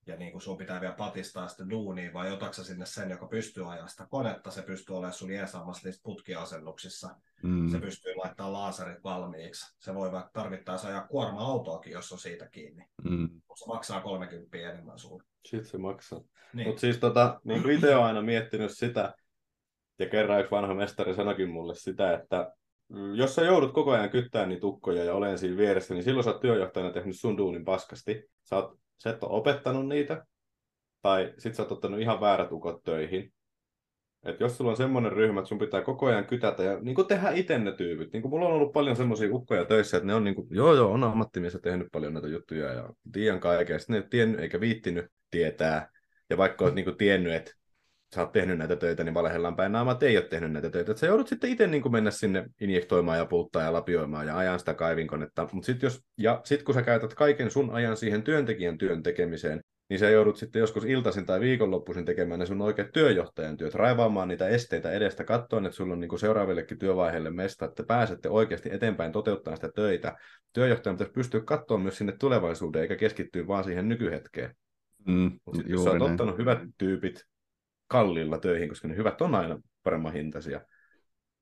ja niin kuin sun pitää vielä patistaa sitä duunia, vai otaksa sinne sen, joka pystyy ajaa sitä konetta, se pystyy olemaan sun jeesaamassa niissä putkiasennuksissa, mm. se pystyy laittamaan laaserit valmiiksi, se voi vaikka tarvittaessa ajaa kuorma-autoakin, jos on siitä kiinni, mm. se maksaa kolmekymmentä enemmän sulle. Shit, se maksaa. Niin. Mutta siis tota, niin kuin itse olen aina miettinyt sitä, ja kerran yksi vanha mestari sanoikin mulle sitä, että jos sä joudut koko ajan kyttään niitä ukkoja ja olen siinä vieressä, niin silloin sä oot työjohtajana tehnyt sun duunin paskasti. Sä, oot, sä et ole opettanut niitä, tai sit sä oot ottanut ihan väärät ukot töihin. Et jos sulla on semmoinen ryhmä, että sun pitää koko ajan kytätä ja niin tehdä itse ne tyypit. Niin mulla on ollut paljon semmoisia ukkoja töissä, että ne on niin kuin, joo joo, on ammattimies ja tehnyt paljon näitä juttuja ja tiedän kaiken. Sitten ne ei ole tiennyt eikä viittinyt tietää. Ja vaikka oot niin kuin tiennyt, että sä oot tehnyt näitä töitä, niin valheellaan päin naamat ei ole tehnyt näitä töitä. Et sä joudut sitten itse niin mennä sinne injektoimaan ja puuttaa ja lapioimaan ja ajaan sitä kaivinkonetta. Mut sit jos, ja sitten kun sä käytät kaiken sun ajan siihen työntekijän työn tekemiseen, niin sä joudut sitten joskus iltaisin tai viikonloppuisin tekemään ne sun oikeat työjohtajan työt, raivaamaan niitä esteitä edestä, katsoen, että sulla on niinku seuraavillekin työvaiheille mesta, että pääsette oikeasti eteenpäin toteuttamaan sitä töitä. Työjohtajan pitäisi pystyä katsoa myös sinne tulevaisuuteen, eikä keskittyä vaan siihen nykyhetkeen. Mm, sit, jos sä oot ottanut hyvät tyypit kalliilla töihin, koska ne hyvät on aina paremman hintaisia,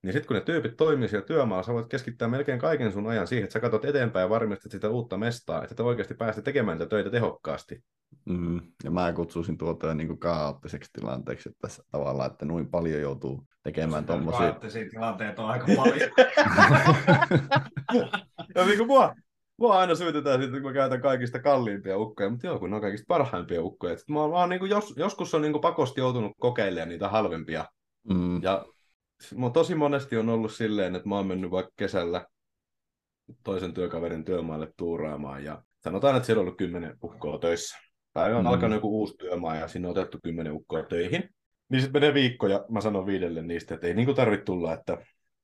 niin sitten kun ne tyypit toimii siellä työmaalla, sä voit keskittää melkein kaiken sun ajan siihen, että sä katsot eteenpäin ja varmistat sitä uutta mestaa, että oikeasti päästä tekemään niitä töitä tehokkaasti. Mm. Ja mä kutsuisin tuota niin kuin kaoottiseksi tilanteeksi, että tässä tavallaan, että noin paljon joutuu tekemään tommosia. Kaoottisia tilanteita on aika paljon. Ja niin kuin mua, mua aina syytetään siitä, kun mä käytän kaikista kalliimpia ukkoja, mutta joo, kun ne on kaikista parhaimpia ukkoja. Sitten mä oon vaan niin kuin jos, joskus on niin kuin pakosti joutunut kokeilemaan niitä halvempia. Mm. Ja tosi monesti on ollut silleen, että mä oon mennyt vaikka kesällä toisen työkaverin työmaalle tuuraamaan ja sanotaan, että siellä on ollut kymmenen ukkoa töissä. Tai on mm. alkanut joku uusi työmaa ja siinä on otettu kymmenen ukkoa töihin. Niin sitten menee viikko ja mä sanon viidelle niistä, että ei niinku tarvitse tulla, että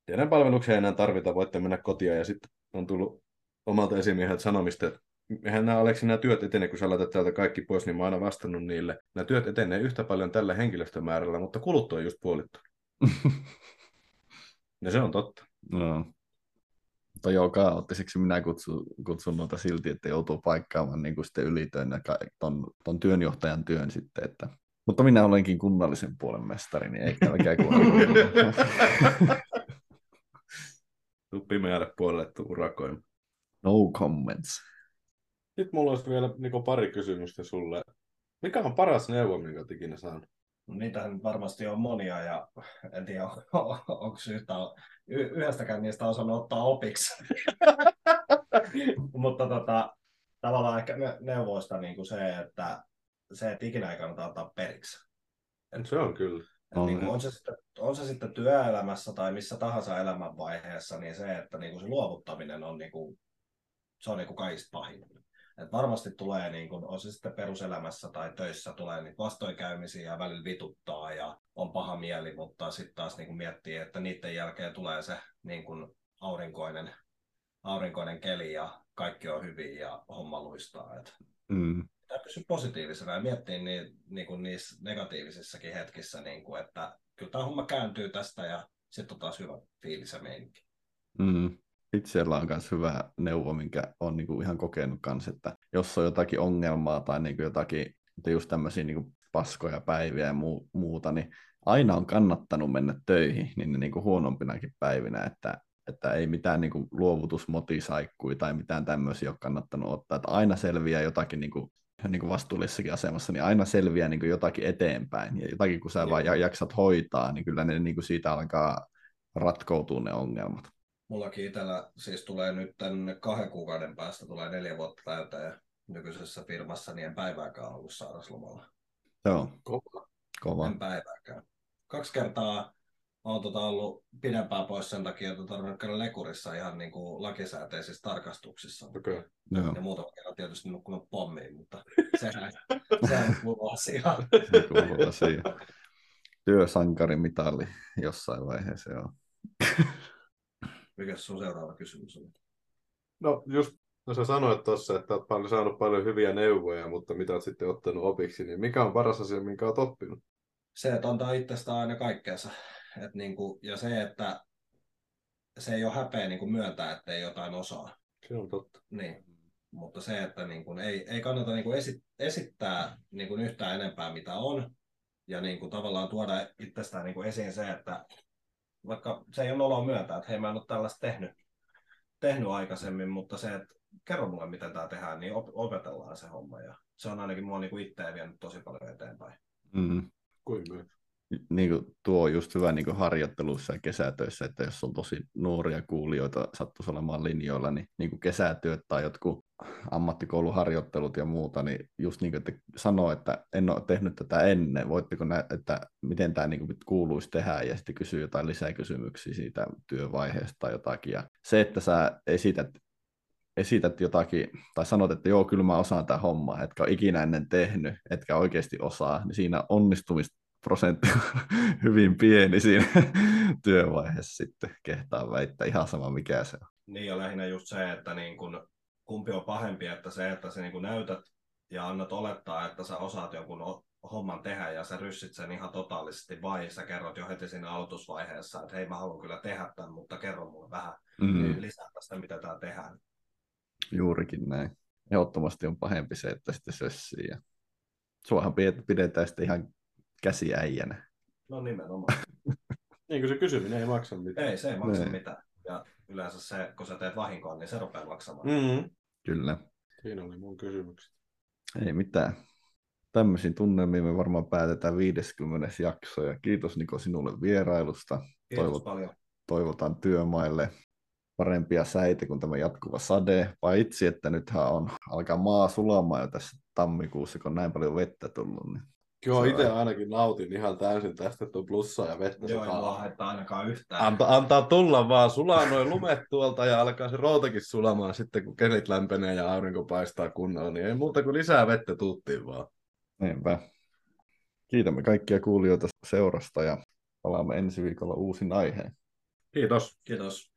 teidän palveluksia ei enää tarvita, voitte mennä kotia. Ja sitten on tullut omalta esimieheltä sanomista, että eihän nämä Aleksi, nämä työt etenee, kun sä laitat täältä kaikki pois, niin mä oon aina vastannut niille. Nämä työt etenee yhtä paljon tällä henkilöstömäärällä, mutta kulut on just puolittu. Ja se on totta. No. Mutta joo, kaoottiseksi minä kutsun, kutsun noita silti, että joutuu paikkaamaan niin kuin sitten ylitöön ja ton, ton työnjohtajan työn sitten. Että. Mutta minä olenkin kunnallisen puolen mestari, niin eikä mikään kunnallinen. Tuu pimeälle puolelle, tuu urakoimaan. No comments. Nyt mulla olisi vielä Niko, pari kysymystä sulle. Mikä on paras neuvo, minkä olet ikinä saanut? No niitähän varmasti on monia ja en tiedä, onko syystä y- yhdestäkään niistä osannut ottaa opiksi. Mutta tota, tavallaan ehkä neuvoista niin kuin se, että se, että ikinä ei kannata antaa periksi. Et, se on kyllä. Et, on, niin kuin, on, se sitten, on se sitten työelämässä tai missä tahansa elämänvaiheessa, niin se, että niin kuin se luovuttaminen on, niin kuin, se on niin kuin kaikista pahin. Et varmasti tulee, niin kun, on se sitten peruselämässä tai töissä, tulee niitä vastoinkäymisiä ja välillä vituttaa ja on paha mieli, mutta sitten taas niin kun miettii, että niiden jälkeen tulee se niin kun aurinkoinen, aurinkoinen keli ja kaikki on hyvin ja homma luistaa. Et mm. pitää pysyä positiivisena ja miettiä niin, niin kun niissä negatiivisissakin hetkissä, niin kun, että kyllä tämä homma kääntyy tästä ja sitten on taas hyvä fiilis ja meininki. Mm. Itsellä on myös hyvä neuvo, minkä olen niinku ihan kokenut kanssa, että jos on jotakin ongelmaa tai niinku jotakin, just tämmöisiä niinku paskoja päiviä ja muu, muuta, niin aina on kannattanut mennä töihin niin ne niinku huonompinakin päivinä, että, että ei mitään niinku luovutusmotisaikkui tai mitään tämmöisiä ole kannattanut ottaa, että aina selviää jotakin niinku, niinku vastuullisessakin asemassa, niin aina selviää niinku jotakin eteenpäin ja jotakin kun sä ja. vaan jaksat hoitaa, niin kyllä ne niinku siitä alkaa ratkoutua ne ongelmat. Mullakin itsellä siis tulee nyt tämän kahden kuukauden päästä, tulee neljä vuotta täytä ja nykyisessä firmassa niin en päivääkään ollut sairauslomalla. Joo, kova. kova. En päivääkään. Kaksi kertaa olen tota ollut pidempään pois sen takia, että olen tarvinnut käydä lekurissa ihan niin kuin lakisääteisissä tarkastuksissa. Okay. Ja no. Muutama kerran tietysti nukkunut pommiin, mutta sehän, sehän kuuluu asiaan. Se kuuluu asiaan. Työsankarimitali jossain vaiheessa, joo. Mikä sun seuraava kysymys on? No, just, no sä sanoit tuossa, että olet paljon, saanut paljon hyviä neuvoja, mutta mitä olet sitten ottanut opiksi, niin mikä on paras asia, minkä olet oppinut? Se, että antaa itsestään aina kaikkeensa. Et niinku, ja se, että se ei ole häpeä niinku myöntää, että ei jotain osaa. Se on totta. Niin. mutta se, että niin kuin ei, ei kannata niin kuin esi- esittää niin kuin yhtään enempää, mitä on, ja niin kuin tavallaan tuoda itsestään niin kuin esiin se, että vaikka se ei ole noloa myöntää, että hei, mä en ole tällaista tehnyt, tehnyt aikaisemmin, mutta se, että kerro mulle, miten tämä tehdään, niin op- opetellaan se homma, ja se on ainakin mua niin kuin itseä vienyt tosi paljon eteenpäin. Mm. Kuin myös. Niin kuin tuo on just hyvä niin kuin harjoittelussa ja kesätöissä, että jos on tosi nuoria kuulijoita sattuisi olemaan linjoilla, niin, niin kuin kesätyöt tai jotkut ammattikouluharjoittelut ja muuta, niin just niin kuin te sanoo, että en ole tehnyt tätä ennen, voitteko nä- että miten tämä niin kuin kuuluisi tehdä, ja sitten kysyy jotain lisäkysymyksiä siitä työvaiheesta tai jotakin. Ja se, että sä esität, esität jotakin, tai sanot, että joo, kyllä mä osaan tämän hommaa, etkä ole ikinä ennen tehnyt, etkä oikeasti osaa, niin siinä onnistumista prosentti hyvin pieni siinä työvaiheessa sitten kehtaan väittää, ihan sama mikä se on. Niin, ja lähinnä just se, että niin kun, kumpi on pahempi, että se, että sä niin kun näytät ja annat olettaa, että sä osaat jonkun homman tehdä ja sä ryssit sen ihan totaalisesti, vai sä kerrot jo heti siinä aloitusvaiheessa, että hei, mä haluan kyllä tehdä tämän, mutta kerro mulle vähän mm. lisää tästä, mitä tää tehdään. Juurikin näin. Ehdottomasti on pahempi se, että sitten sössii. Ja suohan pidetään sitten ihan käsiäijänä. No nimenomaan. Niin kuin se kysyminen ei maksa mitään. Ei, se ei maksa ne. mitään. Ja yleensä se, kun sä teet vahinkoa, niin se rupeaa maksamaan. Mm-hmm. Kyllä. Siinä oli mun kysymykset. Ei mitään. Tämmöisiin tunnelmiin me varmaan päätetään viideskymmenes jakso. Ja kiitos Niko sinulle vierailusta. Kiitos Toivot- paljon. Toivotan työmaille parempia säitä kuin tämä jatkuva sade. Paitsi, että nythän on, alkaa maa sulamaan jo tässä tammikuussa, kun on näin paljon vettä tullut. Niin... Joo, itse ainakin nautin ihan täysin tästä, että on plussaa ja vettä. Joo, ei vaan haittaa ainakaan yhtään. Anta, antaa tulla vaan, sulaa noin lumet tuolta ja alkaa se routakin sulamaan sitten, kun kelit lämpenee ja aurinko paistaa kunnolla, niin ei muuta kuin lisää vettä tuuttiin vaan. Niinpä. Kiitämme kaikkia kuulijoita seurasta ja palaamme ensi viikolla uusin aiheen. Kiitos. Kiitos.